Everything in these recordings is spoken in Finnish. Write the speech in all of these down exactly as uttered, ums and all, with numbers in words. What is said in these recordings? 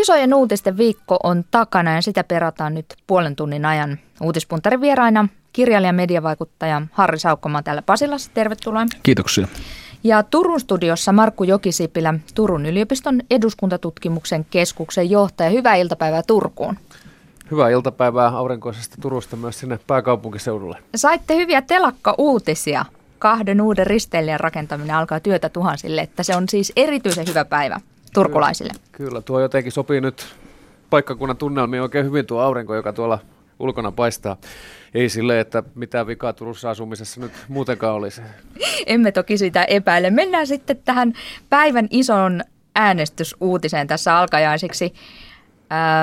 Isojen uutisten viikko on takana ja sitä perataan nyt puolen tunnin ajan. Uutispuntarin vieraina kirjailija, mediavaikuttaja Harri Saukkomaa täällä Pasilassa. Tervetuloa. Kiitoksia. Ja Turun studiossa Markku Jokisipilä, Turun yliopiston eduskuntatutkimuksen keskuksen johtaja. Hyvää iltapäivää Turkuun. Hyvää iltapäivää aurinkoisesta Turusta myös sinne pääkaupunkiseudulle. Saitte hyviä telakka-uutisia. Kahden uuden risteilijän rakentaminen alkaa työtä tuhansille, että se on siis erityisen hyvä päivä turkulaisille. Kyllä, kyllä tuo jotenkin sopii nyt paikkakunnan tunnelmiin oikein hyvin tuo aurinko, joka tuolla ulkona paistaa. Ei silleen, että mitään vikaa Turussa asumisessa nyt muutenkaan olisi. Emme toki sitä epäile. Mennään sitten tähän päivän ison äänestysuutiseen tässä alkajaisiksi.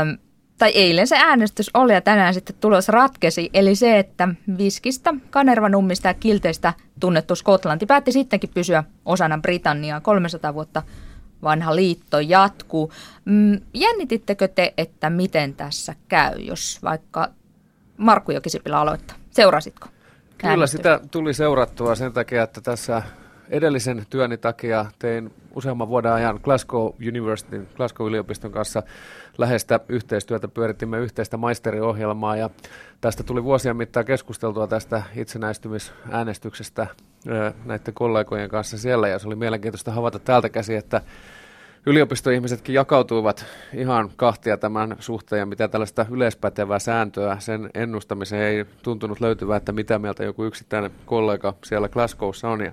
Ähm, tai eilen se äänestys oli ja tänään sitten tulos ratkesi. Eli se, että viskistä, kanervanummista ja kilteistä tunnettu Skotlanti päätti sittenkin pysyä osana Britanniaa. kolmesataa vuotta vanha liitto jatkuu. Jännitittekö te, että miten tässä käy, jos vaikka Markku Jokisipilä aloittaa? Seurasitko? Kyllä äänestys? Sitä tuli seurattua sen takia, että tässä edellisen työni takia tein useamman vuoden ajan Glasgow Universityn, Glasgow yliopiston kanssa läheistä yhteistyötä. Pyöritimme yhteistä maisteriohjelmaa ja tästä tuli vuosien mittaan keskusteltua tästä itsenäistymisäänestyksestä näiden kollegojen kanssa siellä. Ja se oli mielenkiintoista havaita täältä käsin, että yliopistoihmisetkin jakautuivat ihan kahtia tämän suhteen, ja mitä tällaista yleispätevää sääntöä sen ennustamiseen ei tuntunut löytyvää, että mitä mieltä joku yksittäinen kollega siellä Glasgowssa on. Ja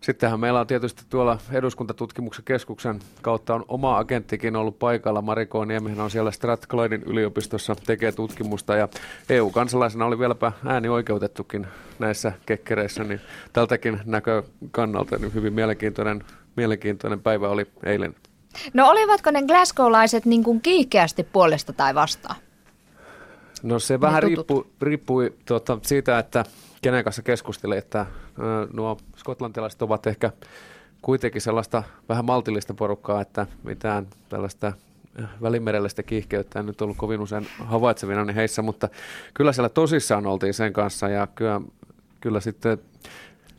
sittenhän meillä on tietysti tuolla eduskuntatutkimuksen keskuksen kautta on oma agenttikin ollut paikalla. Mari K. Niemihän on siellä Strathclyden yliopistossa, tekee tutkimusta ja E U-kansalaisena oli vieläpä ääni oikeutettukin näissä kekkereissä, niin tältäkin näkökannalta niin hyvin mielenkiintoinen, mielenkiintoinen päivä oli eilen. No olivatko ne glasgowlaiset niin kuin kiihkeästi puolesta tai vastaan? No se vähän riippui, riippui tuota, siitä, että kenen kanssa keskustelin, että nuo skotlantilaiset ovat ehkä kuitenkin sellaista vähän maltillista porukkaa, että mitään tällaista välimerellistä kiihkeyttä en nyt ollut kovin usein havaitsevina heissä, mutta kyllä siellä tosissaan oltiin sen kanssa ja kyllä, kyllä sitten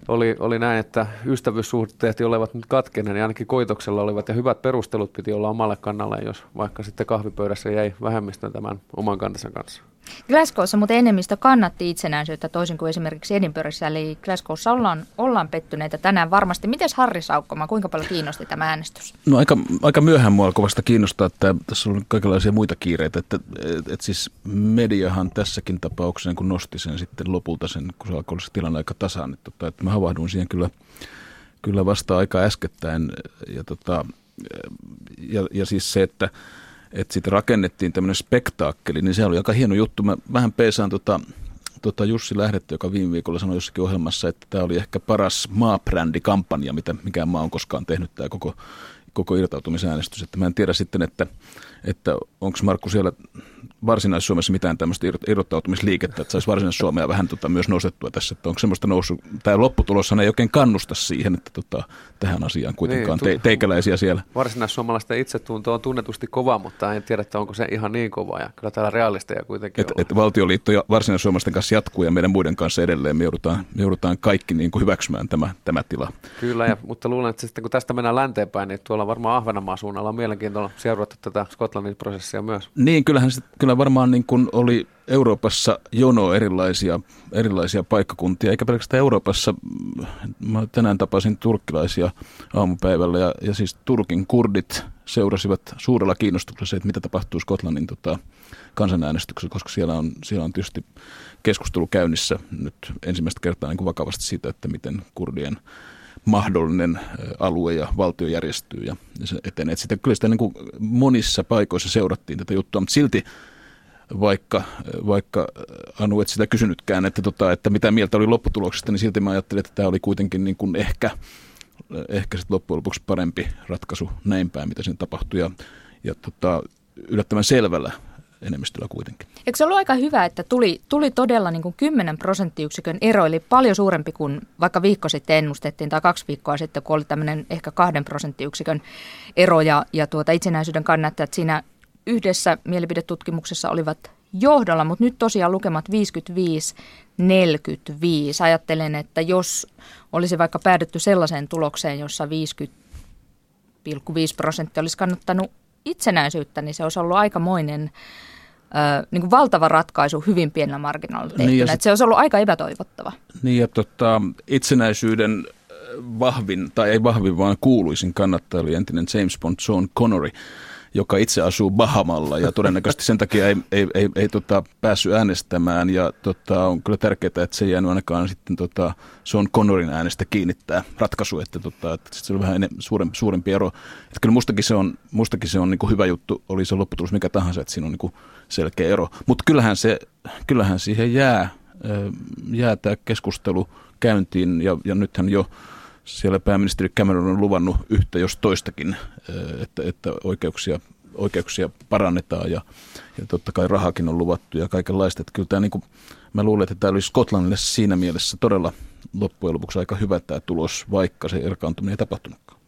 oli, oli näin, että ystävyyssuhteet olivat nyt katkenneet ja ainakin koitoksella olivat ja hyvät perustelut piti olla omalle kannalle, jos vaikka sitten kahvipöydässä jäi vähemmistön tämän oman kantansa kanssa. Glasgowssa mutta enemmistö kannatti itsenäisyyttä toisin kuin esimerkiksi Edinburghissa, eli Glasgowssa ollaan, ollaan pettyneitä tänään varmasti. Mites Harri Saukkomaa, kuinka paljon kiinnosti tämä äänestys? No aika, aika myöhään mua alkoi vasta kiinnostaa, että tässä on kaikenlaisia muita kiireitä, että et, et siis mediahan tässäkin tapauksessa kun nosti sen sitten lopulta sen, kun se alkoi olla se tilanne aika tasainen, että, tota, että mä havahduin siihen kyllä, kyllä vasta aika äskettäin ja, tota, ja, ja siis se, että että sitten rakennettiin tämmöinen spektaakkeli, niin se oli aika hieno juttu. Mä vähän peesaan tota, tota Jussi Lähdettä, joka viime viikolla sanoi jossakin ohjelmassa, että tämä oli ehkä paras maabrändikampanjakampanja, mitä mikään maa on koskaan tehnyt, tämä koko, koko irtautumisäänestys. Että mä en tiedä sitten, että, että onko Markku siellä Varsinais-Suomessa mitään tämmöistä irrottautumisliikettä, että saisi Varsinais-Suomea vähän tota myös nostettua tässä, että onko semmoista noussut, tämä lopputuloshan ei oikein kannusta siihen, että tota, tähän asiaan kuitenkaan niin, te, teikäläisiä siellä. Varsinais-suomalaisten itsetunto on tunnetusti kova, mutta en tiedä, että onko se ihan niin kova, ja kyllä täällä realisteja kuitenkin et, et Valtioliitto ja Varsinais-Suomalaisten kanssa jatkuu, ja meidän muiden kanssa edelleen me joudutaan, me joudutaan kaikki niin kuin hyväksymään tämä, tämä tila. Kyllä, ja, mutta luulen, että sitten kun tästä mennään länteenpäin, niin tuolla varmaan Ahvenanmaan suunnalla on mielenkiintoa seurata tätä Skotlannin prosessia myös. Niin, kyllähän se, kyllä varmaan niin kuin oli Euroopassa jono erilaisia, erilaisia paikkakuntia, eikä pelkästään Euroopassa. Mä tänään tapasin turkkilaisia aamupäivällä ja, ja siis Turkin kurdit seurasivat suurella kiinnostuksella, että mitä tapahtuu Skotlannin tota, kansanäänestyksessä, koska siellä on, siellä on tietysti keskustelu käynnissä nyt ensimmäistä kertaa niin kuin vakavasti siitä, että miten kurdien mahdollinen alue ja valtio järjestyy ja se etenee. Sitä, kyllä sitä niin kuin monissa paikoissa seurattiin tätä juttua, mutta silti vaikka, vaikka Anu et sitä kysynytkään, että, tota, että mitä mieltä oli lopputuloksesta, niin silti mä ajattelin, että tämä oli kuitenkin niin kuin ehkä, ehkä sit loppujen lopuksi parempi ratkaisu näin päin, mitä siinä tapahtui ja, ja tota, yllättävän selvällä enemmistöllä kuitenkin. Eikö se ollut aika hyvä, että tuli, tuli todella niin kuin kymmenen prosenttiyksikön ero, eli paljon suurempi kuin vaikka viikko sitten ennustettiin tai kaksi viikkoa sitten, kun oli tämmöinen ehkä kahden prosenttiyksikön ero ja, ja tuota, itsenäisyyden kannattajat siinä yhdessä mielipidetutkimuksessa olivat johdolla, mutta nyt tosiaan lukemat viisikymmentäviisi neljäkymmentäviisi. Ajattelen, että jos olisi vaikka päädytty sellaiseen tulokseen, jossa viisikymmentä pilkku viisi prosenttia olisi kannattanut itsenäisyyttä, niin se olisi ollut aikamoinen äh, niin kuin valtava ratkaisu hyvin pienellä marginaalilla tehtynä. Niin sit, se olisi ollut aika epätoivottava. Niin ja tota, itsenäisyyden vahvin, tai ei vahvin, vaan kuuluisin kannattaja oli entinen James Bond Sean Connery, joka itse asuu Bahamalla ja todennäköisesti sen takia ei, ei, ei, ei tota, päässyt äänestämään. Ja tota, on kyllä tärkeää, että se ei jäänyt ainakaan sitten tota, Sean Connerin äänestä kiinnittää ratkaisu, että, tota, että se on vähän enemmän, suurempi, suurempi ero. Että kyllä mustakin se on, mustakin se on niin kuin hyvä juttu, oli se lopputulos mikä tahansa, että siinä on niin kuin selkeä ero. Mutta kyllähän, se, kyllähän siihen jää, jää tämä keskustelu käyntiin ja, ja nythän jo siellä pääministeri Cameron on luvannut yhtä jos toistakin, että, että oikeuksia, oikeuksia parannetaan ja, ja totta kai rahakin on luvattu ja kaikenlaista. Että kyllä tämä, niin kuin, mä luulen, että tämä oli Skotlannille siinä mielessä todella loppujen lopuksi aika hyvä tämä tulos, vaikka se erkaantuminen ei tapahtunutkaan.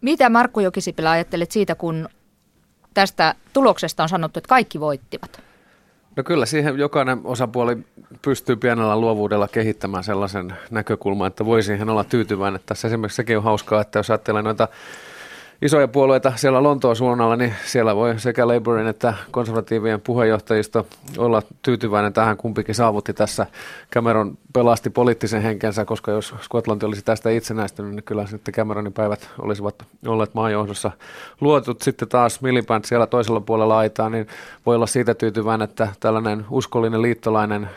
Mitä Markku Jokisipilä ajattelet siitä, kun tästä tuloksesta on sanottu, että kaikki voittivat? No kyllä siihen jokainen osapuoli pystyy pienellä luovuudella kehittämään sellaisen näkökulman, että voi siihen olla tyytyväinen. Tässä esimerkiksi sekin on hauskaa, että jos ajattelee noita isoja puolueita siellä Lontoon suunnalla, niin siellä voi sekä Labourin että konservatiivien puheenjohtajisto olla tyytyväinen tähän. Kumpikin saavutti tässä. Cameron pelasti poliittisen henkensä, koska jos Skotlanti olisi tästä itsenäistynyt, niin kyllä sitten Cameronin päivät olisivat olleet maanjohdossa luotut. Sitten taas Miliband siellä toisella puolella aitaa, niin voi olla siitä tyytyväinen, että tällainen uskollinen liittolainen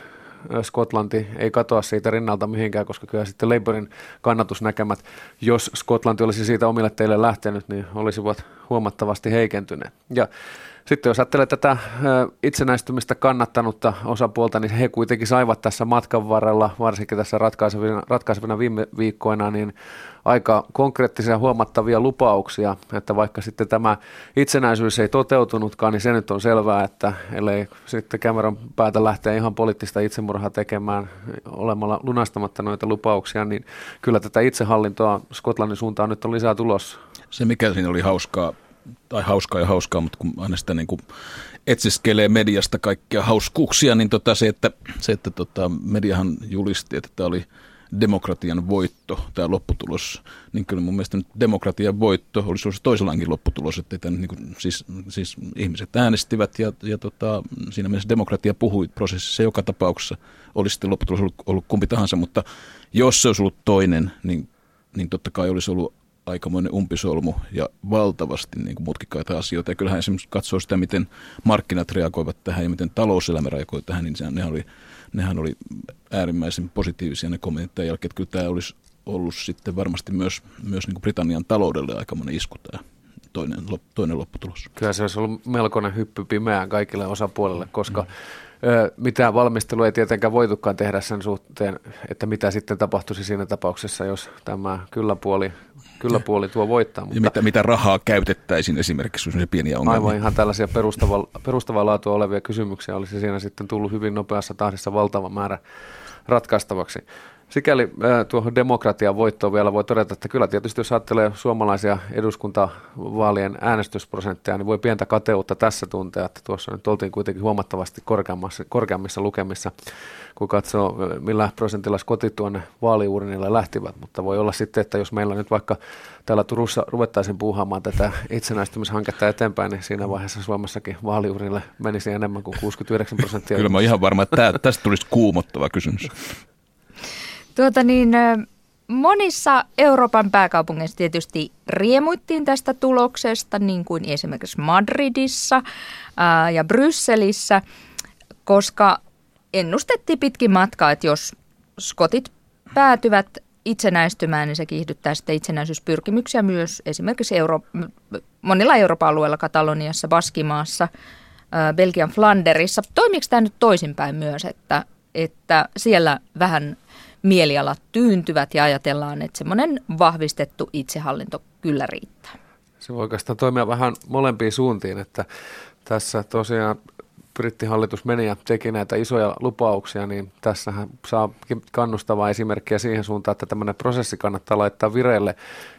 Skotlanti ei katoa siitä rinnalta mihinkään, koska kyllä sitten Labourin kannatusnäkemät, jos Skotlanti olisi siitä omille teille lähtenyt, niin olisivat huomattavasti heikentyneet. Ja sitten jos ajattelee tätä itsenäistymistä kannattanutta osapuolta, niin he kuitenkin saivat tässä matkan varrella, varsinkin tässä ratkaisevina, ratkaisevina viime viikkoina, niin aika konkreettisia huomattavia lupauksia, että vaikka sitten tämä itsenäisyys ei toteutunutkaan, niin se nyt on selvää, että ellei sitten Cameron päätä lähteä ihan poliittista itsemurhaa tekemään olemalla lunastamatta noita lupauksia, niin kyllä tätä itsehallintoa Skotlannin suuntaan nyt on lisää tulossa. Se mikä siinä oli hauskaa, tai hauskaa ja hauskaa, mutta kun aina sitä niin kuin etsiskelee mediasta kaikkia hauskuuksia, niin tota se, että, se, että tota mediahan julisti, että tämä oli demokratian voitto, tämä lopputulos, niin kyllä mun mielestä nyt demokratian voitto olisi ollut toisellaankin lopputulos, että niin kuin, siis, siis ihmiset äänestivät ja, ja tota, siinä mielessä demokratia puhui prosessissa joka tapauksessa, olisi sitten lopputulos ollut, ollut kumpi tahansa, mutta jos se olisi ollut toinen, niin, niin totta kai olisi ollut aikamoinen umpisolmu ja valtavasti niin kuin mutkikkaita asioita. Ja kyllähän esimerkiksi katsoo sitä, miten markkinat reagoivat tähän ja miten talouselämä reagoi tähän, niin sehän, nehän, oli, nehän oli äärimmäisen positiivisia ne kommentit tämän jälkeen. Että kyllä tämä olisi ollut sitten varmasti myös, myös niin kuin Britannian taloudelle aikamoinen isku tämä toinen, toinen lopputulos. Kyllä se olisi ollut melkoinen hyppy pimeään kaikille osapuolille, koska mm. mitään valmistelua ei tietenkään voitukaan tehdä sen suhteen, että mitä sitten tapahtuisi siinä tapauksessa, jos tämä kyllä puoli, kyllä puoli tuo voittaa. Mutta ja mitä, mitä rahaa käytettäisiin esimerkiksi, jos on se pieniä ongelmia? Aivan ihan tällaisia perustava, perustavaa laatua olevia kysymyksiä olisi siinä sitten tullut hyvin nopeassa tahdissa valtava määrä ratkaistavaksi. Sikäli tuohon demokratian voittoon vielä voi todeta, että kyllä tietysti jos ajattelee suomalaisia eduskuntavaalien äänestysprosentteja, niin voi pientä kateutta tässä tuntea, että tuossa nyt oltiin kuitenkin huomattavasti korkeammissa lukemissa, kun katsoo millä prosentilla skotit tuonne vaaliuurnille lähtivät, mutta voi olla sitten, että jos meillä nyt vaikka täällä Turussa ruvettaisiin puuhaamaan tätä itsenäistymishanketta eteenpäin, niin siinä vaiheessa Suomessakin vaaliuurnille menisi enemmän kuin kuusikymmentäyhdeksän prosenttia. Kyllä mä oon ihan varma, että tää, tästä tulisi kuumottava kysymys. Tuota niin, monissa Euroopan pääkaupungeissa tietysti riemuittiin tästä tuloksesta, niin kuin esimerkiksi Madridissa ää, ja Brysselissä, koska ennustettiin pitkin matkaa, että jos skotit päätyvät itsenäistymään, niin se kiihdyttää sitten itsenäisyyspyrkimyksiä myös esimerkiksi Euro- monilla Euroopan alueilla, Kataloniassa, Baskimaassa, ää, Belgian Flanderissa. Toimiiko tämä nyt toisinpäin myös, että, että siellä vähän mielialat tyyntyvät ja ajatellaan, että semmoinen vahvistettu itsehallinto kyllä riittää? Se voi oikeastaan toimia vähän molempiin suuntiin, että tässä tosiaan brittihallitus meni ja teki näitä isoja lupauksia, niin tässähän saa kannustavaa esimerkkiä siihen suuntaan, että tämmöinen prosessi kannattaa laittaa vireille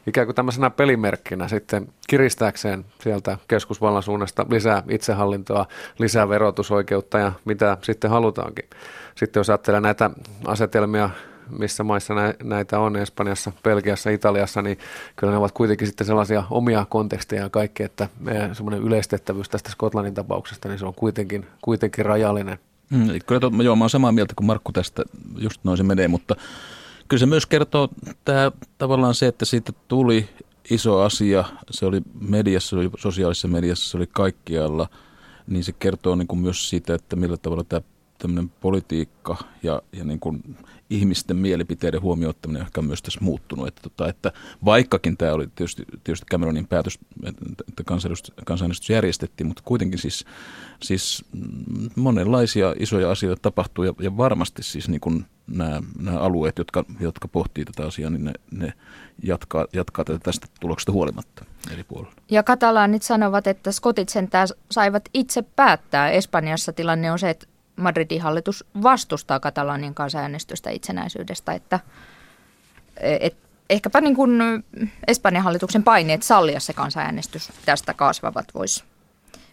ikään kuin tämmöisenä pelimerkkinä sitten kiristääkseen sieltä keskusvallan suunnasta lisää itsehallintoa, lisää verotusoikeutta ja mitä sitten halutaankin. Sitten jos ajattelee näitä asetelmia missä maissa näitä on, Espanjassa, Belgiassa, Italiassa, niin kyllä ne ovat kuitenkin sitten sellaisia omia konteksteja ja kaikki, että semmoinen yleistettävyys tästä Skotlannin tapauksesta, niin se on kuitenkin, kuitenkin rajallinen. Mm, kyllä, joo, mä oon samaa mieltä kuin Markku tästä, just noin se menee, mutta kyllä se myös kertoo tämä, tavallaan se, että siitä tuli iso asia, se oli mediassa, se oli sosiaalisessa mediassa, se oli kaikkialla, niin se kertoo niin kuin myös siitä, että millä tavalla tämä tämmöinen politiikka ja, ja niin kuin ihmisten mielipiteiden huomioittaminen on ehkä myös tässä muuttunut. Että, tota, että vaikkakin tämä oli tietysti, tietysti Cameronin päätös, että kansanäänestys järjestettiin, mutta kuitenkin siis, siis monenlaisia isoja asioita tapahtuu ja, ja varmasti siis niin kuin nämä, nämä alueet, jotka, jotka pohtii tätä asiaa, niin ne, ne jatkaa, jatkaa tätä tästä tuloksesta huolimatta eri puolella. Ja katalaanit sanovat, että skotit sentään saivat itse päättää. Espanjassa tilanne on se, että Madridin hallitus vastustaa Katalonian kansanäänestystä itsenäisyydestä, että et, ehkäpä niin kuin Espanjan hallituksen paineet sallia se kansanäänestys tästä kasvavat, voisi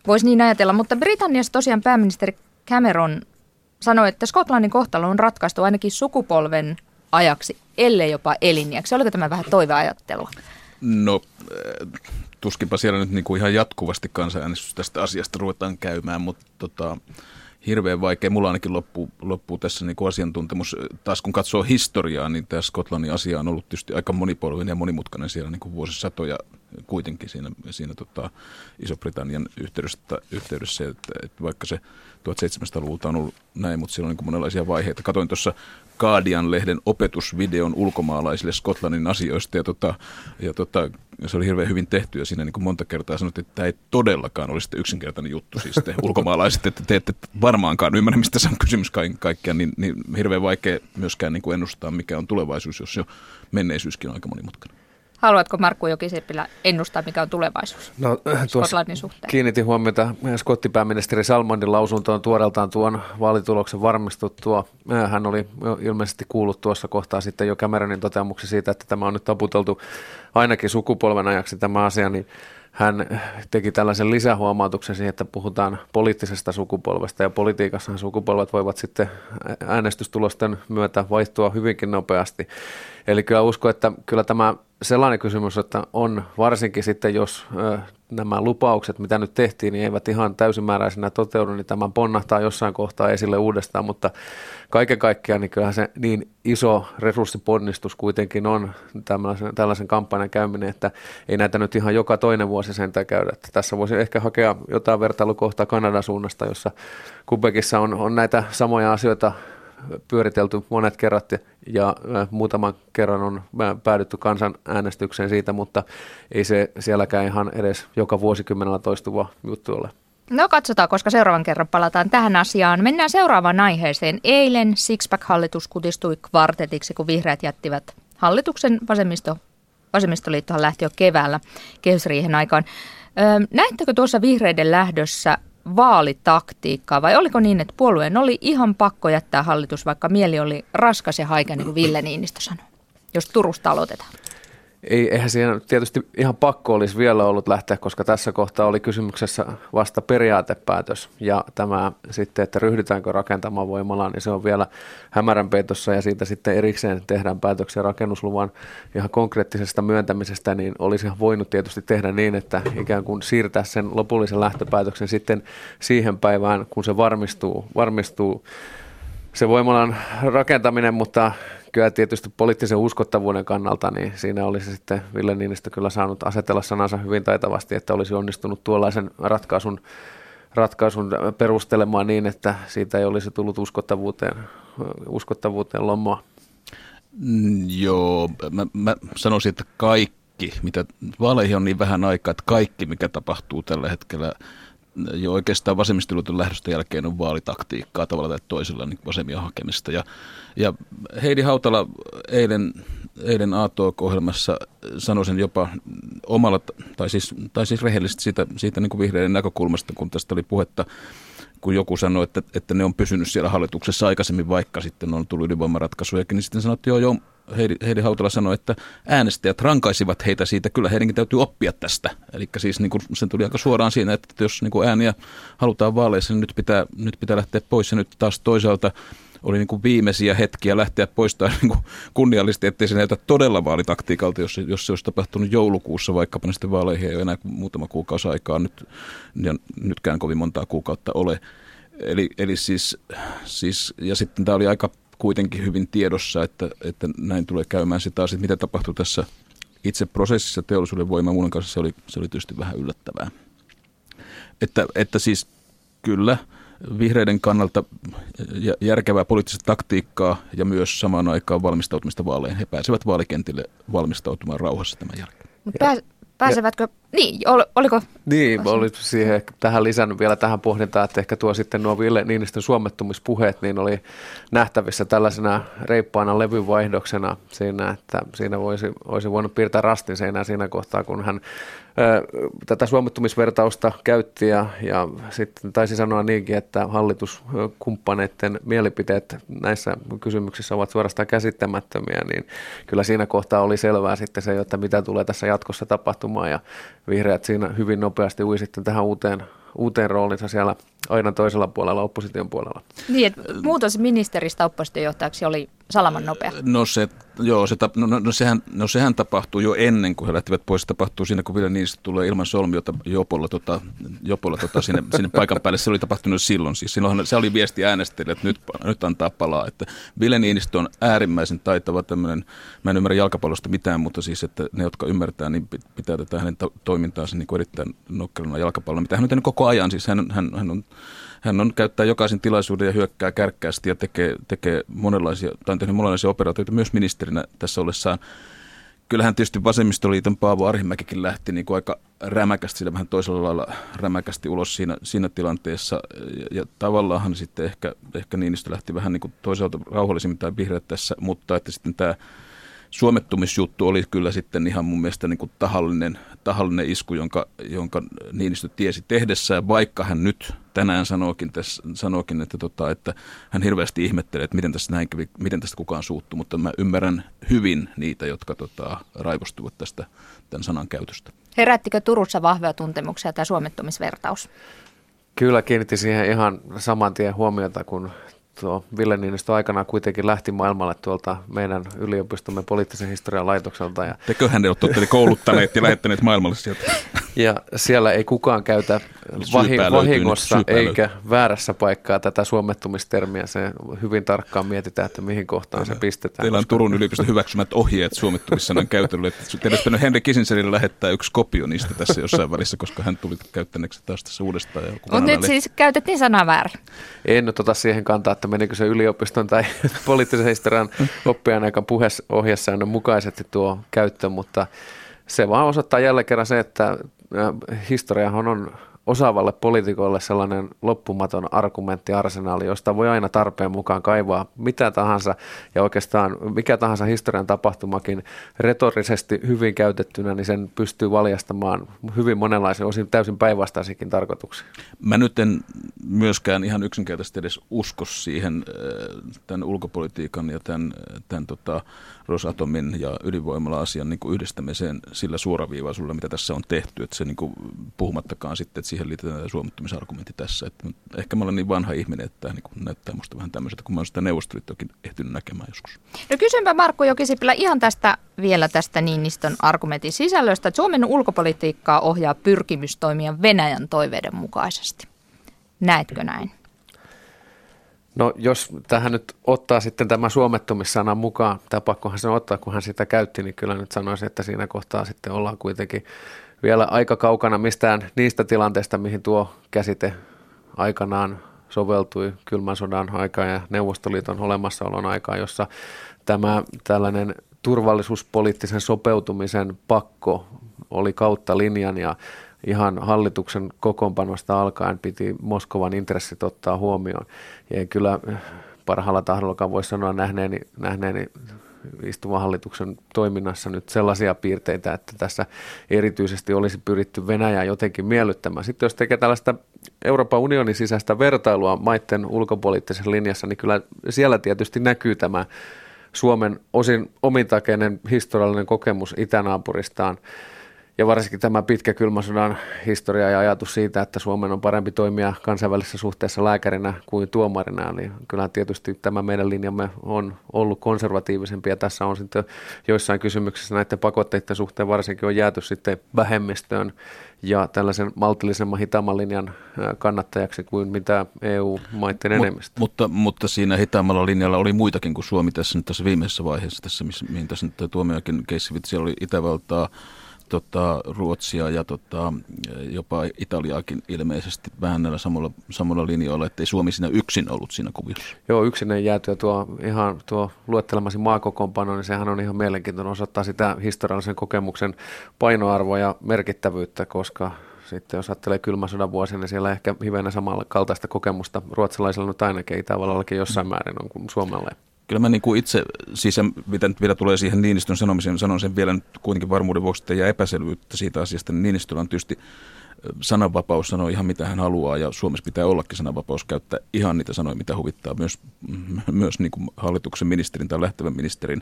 vois niin ajatella. Mutta Britanniassa tosiaan pääministeri Cameron sanoi, että Skotlannin kohtalo on ratkaistu ainakin sukupolven ajaksi, ellei jopa eliniäksi. Oliko tämä vähän toiveajattelua? No, tuskinpa siellä nyt niin kuin ihan jatkuvasti kansanäänestys tästä asiasta ruvetaan käymään, mutta tota, hirveän vaikea. Mulla ainakin loppuu, loppuu tässä niin kuin asiantuntemus. Taas kun katsoo historiaa, niin tämä Skotlannin asia on ollut tietysti aika monipolvinen ja monimutkainen siellä niin kuin vuosisatoja kuitenkin siinä, siinä tota Iso-Britannian yhteydessä, yhteydessä että, että vaikka se seitsemäntoistasataluvulta on ollut näin, mutta siellä on niin kuin monenlaisia vaiheita. Katoin tuossa Guardian-lehden opetusvideon ulkomaalaisille Skotlannin asioista ja, tota, ja tota, se oli hirveän hyvin tehty ja siinä niin kuin monta kertaa sanottiin, että tämä ei todellakaan olisi yksinkertainen juttu. Siis te ulkomaalaiset, että te ette varmaankaan ymmärrä, mistä se on kysymys kaiken kaikkiaan, niin, niin hirveän vaikea myöskään niin kuin ennustaa, mikä on tulevaisuus, jos jo menneisyyskin on aika monimutkainen. Haluatko Markku Jokisipilä ennustaa, mikä on tulevaisuus no, Skotlannin suhteen? Kiinnitin huomiota skottipääministeri Salmanin lausuntoon tuoreeltaan tuon vaalituloksen varmistuttua. Hän oli ilmeisesti kuullut tuossa kohtaa sitten jo Cameronin toteamuksen siitä, että tämä on nyt taputeltu ainakin sukupolven ajaksi tämä asia, niin hän teki tällaisen lisähuomautuksen siihen, että puhutaan poliittisesta sukupolvesta ja politiikassahan sukupolvet voivat sitten äänestystulosten myötä vaihtua hyvinkin nopeasti. Eli kyllä usko, että kyllä tämä sellainen kysymys, että on varsinkin sitten, jos nämä lupaukset, mitä nyt tehtiin, niin eivät ihan täysimääräisenä toteudu, niin tämän ponnahtaa jossain kohtaa esille uudestaan, mutta kaiken kaikkiaan niin kyllähän se niin iso resurssiponnistus kuitenkin on tällaisen, tällaisen kampanjan käyminen, että ei näitä nyt ihan joka toinen vuosi sentään käydä. Että tässä voisi ehkä hakea jotain vertailukohtaa Kanadan suunnasta, jossa Quebecissa on, on näitä samoja asioita pyöritelty monet kerrat ja muutaman kerran on päädytty kansanäänestykseen siitä, mutta ei se sielläkään ihan edes joka vuosikymmenellä toistuva juttu ole. No katsotaan, koska seuraavan kerran palataan tähän asiaan. Mennään seuraavaan aiheeseen. Eilen Sixpack-hallitus kutistui kvartetiksi, kun vihreät jättivät hallituksen. Vasemmisto, vasemmistoliittohan lähti jo keväällä kehysriihen aikaan. Näettekö tuossa vihreiden lähdössä vaalitaktiikkaa vai oliko niin, että puolueen oli ihan pakko jättää hallitus, vaikka mieli oli raskas ja haika, niin kuin Ville Niinistö sanoi, jos Turusta aloitetaan? Ei, eihän siinä tietysti ihan pakko olisi vielä ollut lähteä, koska tässä kohtaa oli kysymyksessä vasta periaatepäätös ja tämä sitten, että ryhdytäänkö rakentamaan voimalaa, niin se on vielä hämärän peitossa ja siitä sitten erikseen tehdään päätöksiä rakennusluvan ihan konkreettisesta myöntämisestä, niin olisi voinut tietysti tehdä niin, että ikään kuin siirtää sen lopullisen lähtöpäätöksen sitten siihen päivään, kun se varmistuu, varmistuu se voimalan rakentaminen, mutta kyllä tietysti poliittisen uskottavuuden kannalta, niin siinä olisi sitten Ville Niinistö kyllä saanut asetella sanansa hyvin taitavasti, että olisi onnistunut tuollaisen ratkaisun, ratkaisun perustelemaan niin, että siitä ei olisi tullut uskottavuuteen, uskottavuuteen lommoa. Mm, joo, mä, mä sanoisin, että kaikki, mitä vaaleihin on niin vähän aikaa, että kaikki, mikä tapahtuu tällä hetkellä, jo oikeastaan vasemmistoliiton lähdöstä jälkeen on vaalitaktiikkaa tavalla tai toisella niin vasemmia hakemista. Ja, ja Heidi Hautala eilen, eilen A T O K-ohjelmassa sanoi sen jopa omalla, tai siis, tai siis rehellisesti siitä, siitä niin kuin vihreiden näkökulmasta, kun tästä oli puhetta, kun joku sanoi, että, että ne on pysynyt siellä hallituksessa aikaisemmin, vaikka sitten on tullut ydinvoimaratkaisujakin, niin sitten sanoi, että joo, joo, Heidi, Heidi Hautala sanoi, että äänestäjät rankaisivat heitä siitä, kyllä heidänkin täytyy oppia tästä. Eli siis niin kuin sen tuli aika suoraan siinä, että jos niin kuin ääniä halutaan vaaleissa, niin nyt pitää, nyt pitää lähteä pois ja nyt taas toisaalta oli niin kuin viimeisiä hetkiä lähteä poistamaan niin kuin kunniallisesti, ettei se näytä todella vaalitaktiikalta, jos, jos se olisi tapahtunut joulukuussa, vaikkapa ne sitten vaaleihin ei ole enää muutama kuukausi aikaa, nyt, ja nytkään kovin montaa kuukautta ole. Eli, eli siis, siis, ja sitten tämä oli aika kuitenkin hyvin tiedossa, että, että näin tulee käymään sitä asiaa, mitä tapahtui tässä itse prosessissa teollisuuden voimaa muun kanssa, se oli, se oli tietysti vähän yllättävää. Että, että siis kyllä vihreiden kannalta järkevää poliittista taktiikkaa ja myös samaan aikaan valmistautumista vaaleihin. He pääsevät vaalikentille valmistautumaan rauhassa tämän jälkeen. Pääs, pääsevätkö? Ja, niin, ol, oliko? Niin, olin siihen tähän lisännyt vielä tähän pohdintaan, että ehkä tuo sitten nuo Ville Niinistön suomettumispuheet niin oli nähtävissä tällaisena reippaana levyvaihdoksena siinä, että siinä voisi, olisi voinut piirtää rastin seinään siinä kohtaa, kun hän tätä suomettumisvertausta käytti ja, ja sitten taisi sanoa niinkin, että hallituskumppaneiden mielipiteet näissä kysymyksissä ovat suorastaan käsittämättömiä, niin kyllä siinä kohtaa oli selvää sitten se, että mitä tulee tässä jatkossa tapahtumaan ja vihreät siinä hyvin nopeasti ui sitten tähän uuteen, uuteen roolinsa siellä aina toisella puolella, opposition puolella. Niin, että muutos ministeristä oppositiojohtajaksi oli salaman nopea. No, se, joo, se, no, no, sehän, no sehän tapahtuu jo ennen kuin he lähtivät pois. Se tapahtuu siinä, kun Ville Niinistö tulee ilman solmiota Jopolla, tota, jopolla tota, sinne, sinne paikan päälle. Se oli tapahtunut silloin. Siis silloinhan se oli viesti äänestäjille, että nyt, nyt antaa palaa. Että Ville Niinistö on äärimmäisen taitava tämmöinen, mä en ymmärrä jalkapallosta mitään, mutta siis, että ne, jotka ymmärtää, niin pitää tätä hänen toimintaansa niin kuin erittäin nokkeluna jalkapallolla, mitä hän on tehnyt koko ajan. Siis hän, hän, hän on... Hän on, käyttää jokaisen tilaisuuden ja hyökkää kärkkäästi ja tekee, tekee monenlaisia, tai on tehnyt monenlaisia operaatioita myös ministerinä tässä ollessaan. Kyllähän tietysti vasemmistoliiton Paavo Arhimäkikin lähti niin kuin aika rämäkästi, sillä vähän toisella lailla rämäkästi ulos siinä, siinä tilanteessa. Ja, ja tavallaan sitten ehkä, ehkä Niinistö lähti vähän niin kuin toisaalta rauhallisemmin tai vihreät tässä, mutta että sitten tämä suomettumisjuttu oli kyllä sitten ihan mun mielestä niin kuin tahallinen, tahallinen isku, jonka, jonka Niinistö tiesi tehdessään, vaikka hän nyt tänään sanookin, tässä, sanookin että, tota, että hän hirveästi ihmettelee, että miten tästä, näin, miten tästä kukaan suuttuu, mutta mä ymmärrän hyvin niitä, jotka tota, raivostuvat tästä tämän sanan käytöstä. Herättikö Turussa vahvoja tuntemuksia tämä suomettumisvertaus? Kyllä kiinnitti siihen ihan saman tien huomiota, kun tuo Ville Niinistö aikanaan kuitenkin lähti maailmalle tuolta meidän yliopistomme poliittisen historian laitokselta. Ja teköhän ne olette kouluttaneet ja lähettäneet maailmalle sieltä. Ja siellä ei kukaan käytä vahingossa löytynyt, syypää eikä löytynyt. Väärässä paikkaa tätä suomettumistermiä. Se hyvin tarkkaan mietitään, että mihin kohtaan Teillä, se pistetään. Teillä on koska... Turun yliopiston hyväksymät ohjeet suomettumissanan käytölle. Teillä olisi Henry Kissingerille lähettää yksi kopio niistä tässä jossain välissä, koska hän tuli käyttäneeksi taas tässä uudestaan. Mutta nyt siis käytettiin sanaa väärin. En nyt ota siihen kantaa, että menikö se yliopiston tai poliittisen historian oppijan aika puheohjesäännön mukaisesti tuo käyttö, mutta se vaan osoittaa jälleen kerran se, että historiahan on osaavalle poliitikolle sellainen loppumaton argumenttiarsenaali, josta voi aina tarpeen mukaan kaivaa mitä tahansa ja oikeastaan mikä tahansa historian tapahtumakin retorisesti hyvin käytettynä, niin sen pystyy valjastamaan hyvin monenlaisen osin täysin päinvastaisiinkin tarkoituksiin. Mä nyt en myöskään ihan yksinkertaisesti edes usko siihen tämän ulkopolitiikan ja tämän, tämän tota Rosatomin ja ydinvoimala-asian niin kuin yhdistämiseen sillä suoraviivaisuudella, mitä tässä on tehty, että se niin kuin, puhumattakaan sitten, että siihen liitetään suomettumisargumentti tässä. Että ehkä mä olen niin vanha ihminen, että tämä niin näyttää musta vähän tämmöiseltä, kun mä olen sitä Neuvostoliittoakin ehtinyt näkemään joskus. No kysynpä Markku Jokisipilä ihan tästä vielä tästä Niinistön argumentin sisällöstä, että Suomen ulkopolitiikkaa ohjaa pyrkimys toimia Venäjän toiveiden mukaisesti. Näetkö näin? No jos tähän nyt ottaa sitten tämä suomettumissanan mukaan, tai pakkohan sen ottaa, kun hän sitä käytti, niin kyllä nyt sanoisin, että siinä kohtaa sitten ollaan kuitenkin vielä aika kaukana mistään niistä tilanteista, mihin tuo käsite aikanaan soveltui kylmän sodan aikaan ja Neuvostoliiton olemassaolon aikaan, jossa tämä tällainen turvallisuuspoliittisen sopeutumisen pakko oli kautta linjan ja ihan hallituksen kokoonpanosta alkaen piti Moskovan intressit ottaa huomioon. Ja kyllä parhaalla tahdollakaan voisi sanoa nähneeni, nähneeni istuvan hallituksen toiminnassa nyt sellaisia piirteitä, että tässä erityisesti olisi pyritty Venäjää jotenkin miellyttämään. Sitten jos tekee tällaista Euroopan unionin sisäistä vertailua maiden ulkopoliittisessa linjassa, niin kyllä siellä tietysti näkyy tämä Suomen osin omintakeinen historiallinen kokemus itänaapuristaan. Ja varsinkin tämä pitkä kylmän sodan historia ja ajatus siitä, että Suomen on parempi toimia kansainvälisessä suhteessa lääkärinä kuin tuomarina, niin kyllä tietysti tämä meidän linjamme on ollut konservatiivisempi, ja tässä on sitten joissain kysymyksissä näiden pakotteiden suhteen varsinkin on jääty sitten vähemmistöön ja tällaisen maltillisemman hitaamman linjan kannattajaksi kuin mitä E U-maiden enemmistö. Mut, mutta, mutta siinä hitaammalla linjalla oli muitakin kuin Suomi tässä, nyt tässä viimeisessä vaiheessa, tässä, mihin tässä nyt Tuomiojakin keissi, siellä oli Itävaltaa, Tota, Ruotsia ja tota, jopa Italiaakin ilmeisesti vähän näillä samalla, samalla linjoilla, ettei Suomi siinä yksin ollut siinä kuviossa. Joo, yksin ei jääty, ja tuo, ihan, tuo luettelemasi maakokoonpano, niin sehän on ihan mielenkiintoinen, osoittaa sitä historiallisen kokemuksen painoarvoa ja merkittävyyttä, koska sitten jos ajattelee kylmän sodan vuosia, niin siellä ehkä hivenä samalla kaltaista kokemusta ruotsalaisilla nyt ainakin, Itävallallakin jossain määrin on kuin Suomella. Kyllä mä niin kuin itse, siis mitä nyt vielä tulee siihen Niinistön sanomiseen, sanon sen vielä nyt kuitenkin varmuuden vuoksi, että jää epäselvyyttä siitä asiasta, niin Niinistöllä on tietysti sananvapaus sanoa ihan mitä hän haluaa, ja Suomessa pitää ollakin sananvapaus käyttää ihan niitä sanoja, mitä huvittaa myös, myös niin kuin hallituksen ministerin tai lähtevän ministerin,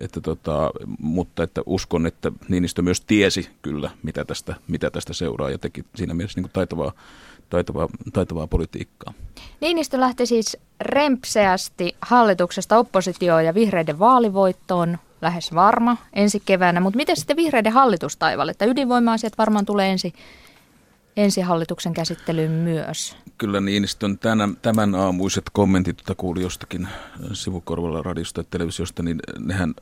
että tota, mutta että uskon, että Niinistö myös tiesi kyllä, mitä tästä, mitä tästä seuraa, ja teki siinä mielessä niin kuin taitavaa, Taitavaa, taitavaa politiikkaa. Niinistö lähti siis rempseästi hallituksesta oppositioon ja vihreiden vaalivoittoon, lähes varma, ensi keväänä. Mutta miten sitten vihreiden hallitustaivalle? Että ydinvoima-asiat varmaan tulee ensi, ensi hallituksen käsittelyyn myös. Kyllä Niinistön tämän, tämän aamuiset kommentit, joita kuuli jostakin sivukorvalla radiosta ja televisiosta, niin nehän,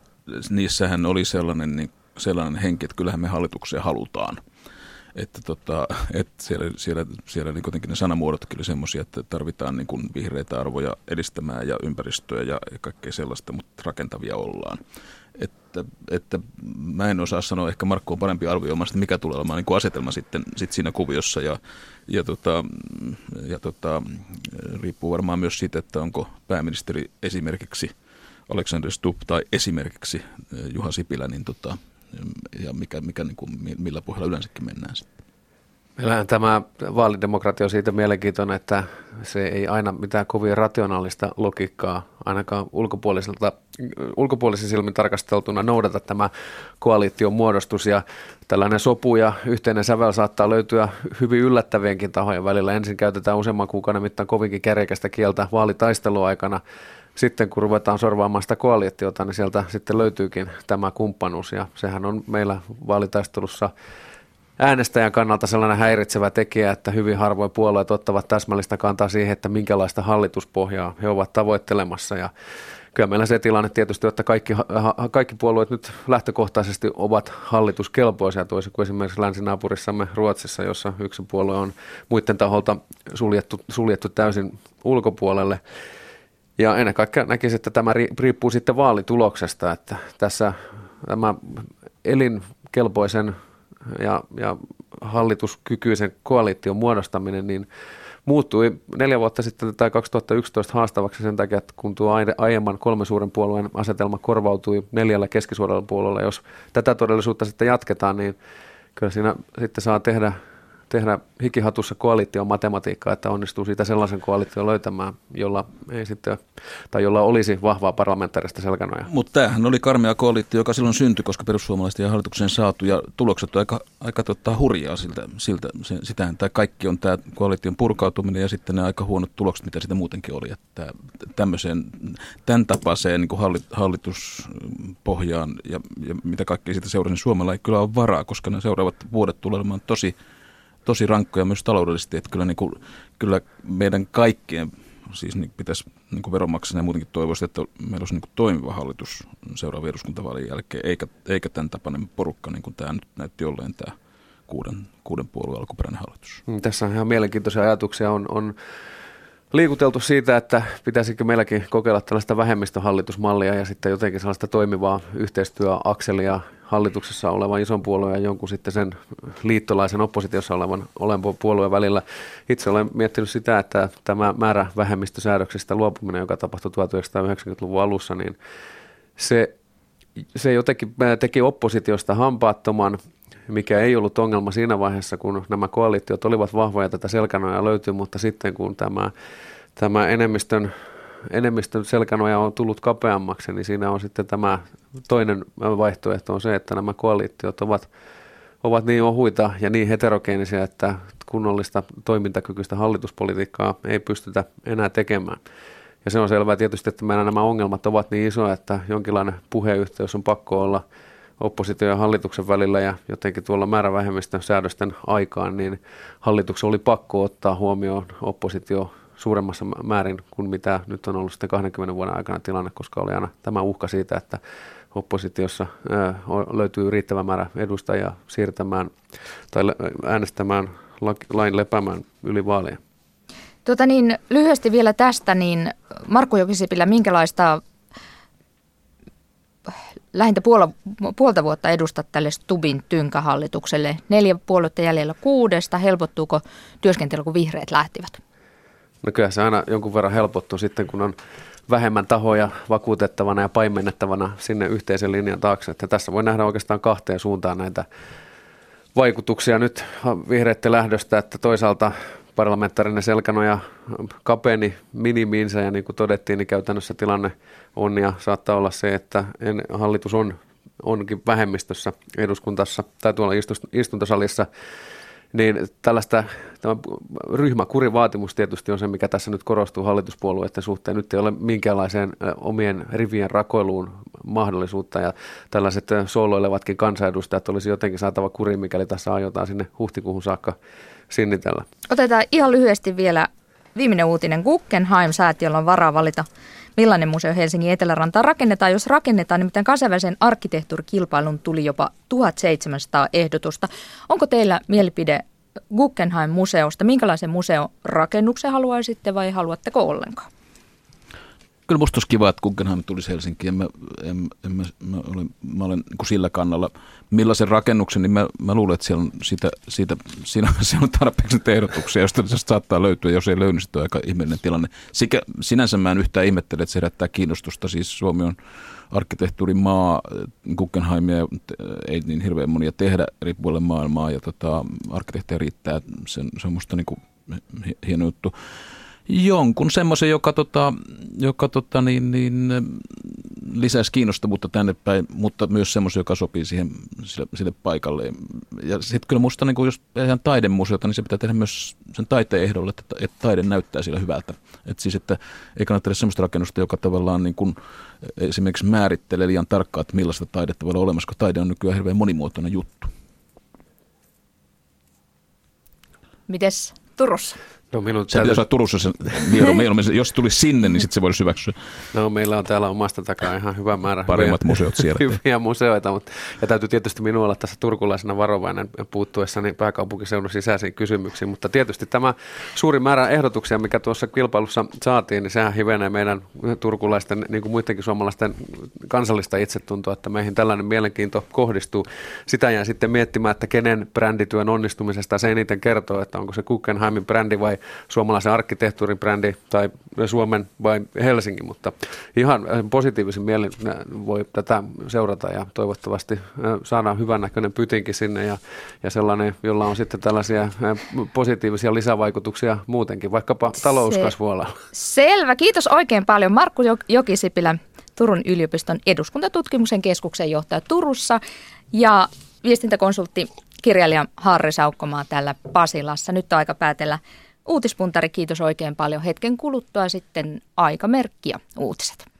niissähän oli sellainen, niin, sellainen henki, että kyllähän me hallitukseen halutaan. Että, tota, että siellä, siellä, siellä niin kuitenkin ne sanamuodot kyllä semmoisia, että tarvitaan niin kuin vihreitä arvoja edistämään ja ympäristöä ja kaikkea sellaista, mutta rakentavia ollaan. Että, että mä en osaa sanoa, ehkä Markku on parempi arvioimaan, että mikä tulee olemaan niin kuin asetelma sitten sit siinä kuviossa. Ja, ja, tota, ja tota, riippuu varmaan myös siitä, että onko pääministeri esimerkiksi Alexander Stubb tai esimerkiksi Juha Sipilä, niin tota, ja mikä, mikä, niin kuin, millä pohjalla yleensäkin mennään sitten. Meillähän tämä vaalidemokratia on siitä mielenkiintoinen, että se ei aina mitään kovin rationaalista logiikkaa ainakaan ulkopuoliselta, ulkopuolisen silmin tarkasteltuna noudata tämä koalition muodostus, ja tällainen sopu ja yhteinen sävel saattaa löytyä hyvin yllättävienkin tahojen välillä. Ensin käytetään useamman kuukauden mittaan kovinkin kärjekästä kieltä vaalitaistelun aikana. Sitten kun ruvetaan sorvaamaan sitä koalitiota, niin sieltä sitten löytyykin tämä kumppanuus, ja sehän on meillä vaalitaistelussa äänestäjän kannalta sellainen häiritsevä tekijä, että hyvin harvoin puolueet ottavat täsmällistä kantaa siihen, että minkälaista hallituspohjaa he ovat tavoittelemassa, ja kyllä meillä se tilanne tietysti, että kaikki, kaikki puolueet nyt lähtökohtaisesti ovat hallituskelpoisia, toisin kuin esimerkiksi länsinaapurissamme Ruotsissa, jossa yksi puolue on muiden taholta suljettu, suljettu täysin ulkopuolelle. Ja ennen kaikkea näkisin, että tämä riippuu sitten vaalituloksesta, että tässä tämä elinkelpoisen ja, ja hallituskykyisen koalition muodostaminen niin muuttui neljä vuotta sitten tai kaksituhattayksitoista haastavaksi sen takia, että kun tuo aiemman kolmen suuren puolueen asetelma korvautui neljällä keskisuurella puolueella, jos tätä todellisuutta sitten jatketaan, niin kyllä siinä sitten saa tehdä tehdä hikihatussa koalition matematiikkaa, että onnistuu siitä sellaisen koalition löytämään, jolla ei sitten, tai jolla olisi vahvaa parlamentaarista selkänojaa. Mutta tämähän oli karmea koalitio, joka silloin syntyi, koska perussuomalaiset ja hallitukseen saatu, ja tulokset on aika, aika totta hurjaa siltä, siltä se, sitähän, tai kaikki on tämä koalition purkautuminen ja sitten ne aika huonot tulokset, mitä sitä muutenkin oli, että tämmöiseen, tämän tapaiseen niin kuin hallit, hallituspohjaan ja, ja mitä kaikkea siitä seurasi, niin Suomella ei kyllä ole varaa, koska ne seuraavat vuodet tulee olemaan tosi tosi rankkoja myös taloudellisesti, että kyllä, niin kuin, kyllä meidän kaikkien siis niin pitäisi niin veronmaksajana ja muutenkin toivoisi, että meillä olisi niin toimiva hallitus seuraavien eduskuntavaalien jälkeen, eikä, eikä tämän tapainen porukka, niin kuin tämä nyt näytti olleen tämä kuuden, kuuden puolueen alkuperäinen hallitus. Tässä on ihan mielenkiintoisia ajatuksia. On, on liikuteltu siitä, että pitäisikö meilläkin kokeilla tällaista vähemmistöhallitusmallia ja sitten jotenkin sellaista toimivaa yhteistyöakselia, hallituksessa olevan ison puolueen ja jonkun sitten sen liittolaisen oppositiossa olevan olevan puolueen välillä. Itse olen miettinyt sitä, että tämä määrä vähemmistösäädöksistä luopuminen, joka tapahtui tuhatyhdeksänsataayhdeksänkymmentäluvun alussa, niin se, se jotenkin teki oppositiosta hampaattoman, mikä ei ollut ongelma siinä vaiheessa, kun nämä koalitiot olivat vahvoja, tätä selkänojaa löytyi, mutta sitten kun tämä, tämä enemmistön enemmistön selkänoja on tullut kapeammaksi, niin siinä on sitten tämä toinen vaihtoehto on se, että nämä koalitiot ovat, ovat niin ohuita ja niin heterogeenisia, että kunnollista toimintakykyistä hallituspolitiikkaa ei pystytä enää tekemään. Ja se on selvää tietysti, että meillä nämä ongelmat ovat niin isoja, että jonkinlainen puheyhteys on pakko olla opposition ja hallituksen välillä, ja jotenkin tuolla määrävähemmistön säädösten aikaan niin hallituksen oli pakko ottaa huomioon oppositio suuremmassa määrin kuin mitä nyt on ollut sitten kahdenkymmenen vuoden aikana tilanne, koska oli aina tämä uhka siitä, että oppositiossa löytyy riittävä määrä edustajia siirtämään tai äänestämään lain lepäämään yli vaalien. Tuota niin, lyhyesti vielä tästä, niin Markku Jokisipilä, minkälaista lähintä puolta vuotta edustat tälle Stubbin tynkähallitukselle? Neljä puoluetta jäljellä kuudesta. Helpottuuko työskentely, kun vihreät lähtivät? No kyllä se aina jonkun verran helpottuu sitten, kun on vähemmän tahoja vakuutettavana ja paimennettavana sinne yhteisen linjan taakse. Että tässä voi nähdä oikeastaan kahteen suuntaan näitä vaikutuksia nyt vihreitten lähdöstä, että toisaalta parlamentaarinen selkänoja kapeni minimiinsä ja niin kuin todettiin, niin käytännössä tilanne on ja saattaa olla se, että en, hallitus on, onkin vähemmistössä eduskuntassa tai tuolla istuntosalissa, niin tällaista tämä ryhmäkurivaatimus tietysti on se, mikä tässä nyt korostuu hallituspuolueiden suhteen. Nyt ei ole minkäänlaiseen omien rivien rakoiluun mahdollisuutta ja tällaiset sooloilevatkin kansanedustajat olisi jotenkin saatava kuriin, mikäli tässä aiotaan sinne huhtikuuhun saakka sinnitellä. Otetaan ihan lyhyesti vielä viimeinen uutinen. Guggenheim-säätiöllä on varaa valita, millainen museo Helsingin Etelärantaan rakennetaan. Jos rakennetaan, nimittäin kansainvälisen arkkitehtuurikilpailun tuli jopa tuhatseitsemänsataa ehdotusta. Onko teillä mielipide Guggenheim-museosta? Minkälaisen museorakennuksen haluaisitte vai haluatteko ollenkaan? Kyllä musta olisi kiva, että Guggenheim tulisi Helsinkiin. Mä, en, en, mä, mä olen, mä olen niin kuin sillä kannalla. Millaisen rakennuksen, niin mä, mä luulen, että siellä on, siitä, siitä, siinä, siellä on tarpeeksi ehdotuksia, joista saattaa löytyä. Jos ei löydy, niin sitten on aika ihmeellinen tilanne. Sikä, sinänsä mä en yhtään ihmettele, että se herättää kiinnostusta. Siis Suomi on arkkitehtuurin maa, Guggenheimia ei niin hirveän monia tehdä eri puolilla maailmaa, ja tota, arkkitehtiä riittää. Sen, se on musta niin kuin hieno juttu. Jonkun semmoisen, joka, tota, joka tota, niin, niin, lisäisi kiinnostavuutta tänne päin, mutta myös semmoisen, joka sopii siihen, sille, sille paikalle. Ja sitten kyllä musta, niin jos tehdään taidemuseota, niin se pitää tehdä myös sen taiteen ehdolla, että, että taide näyttää sillä hyvältä. Et siis, että ei kannata tehdä semmoista rakennusta, joka tavallaan niin kun esimerkiksi määrittelee liian tarkkaan, että millaista taidetta voi olla olemassa, kun taide on nykyään hirveän monimuotoinen juttu. Mites Turussa? No minun se täytyy... Turussa sen mieluummin. Jos tulisi sinne, niin sitten se voisi hyväksyä. No meillä on täällä omasta takaa ihan hyvä määrä. Paremmat hyviä, museot siellä. Hyviä museoita, mutta ja täytyy tietysti minua olla tässä turkulaisena varovainen puuttuessani pääkaupunkiseudun sisäisiin kysymyksiin. Mutta tietysti tämä suuri määrä ehdotuksia, mikä tuossa kilpailussa saatiin, niin sehän hivenee meidän turkulaisten, niin kuin muidenkin suomalaisten kansallista itsetuntoa, että meihin tällainen mielenkiinto kohdistuu. Sitä jään sitten miettimään, että kenen brändityön onnistumisesta se eniten kertoo, että onko se Guggenheimin brändi vai suomalaisen arkkitehtuurin brändi tai Suomen vai Helsinki, mutta ihan positiivisen mielin voi tätä seurata ja toivottavasti saadaan hyvännäköinen pytinki sinne ja, ja sellainen, jolla on sitten tällaisia positiivisia lisävaikutuksia muutenkin, vaikkapa talouskasvualalla. Selvä, kiitos oikein paljon Markku Jokisipilä, Turun yliopiston eduskuntatutkimuksen keskuksen johtaja Turussa ja viestintäkonsultti kirjailija Harri Saukkomaa täällä Pasilassa. Nyt on aika päätellä uutispuntari, kiitos oikein paljon. Hetken kuluttua sitten aikamerkki ja uutiset.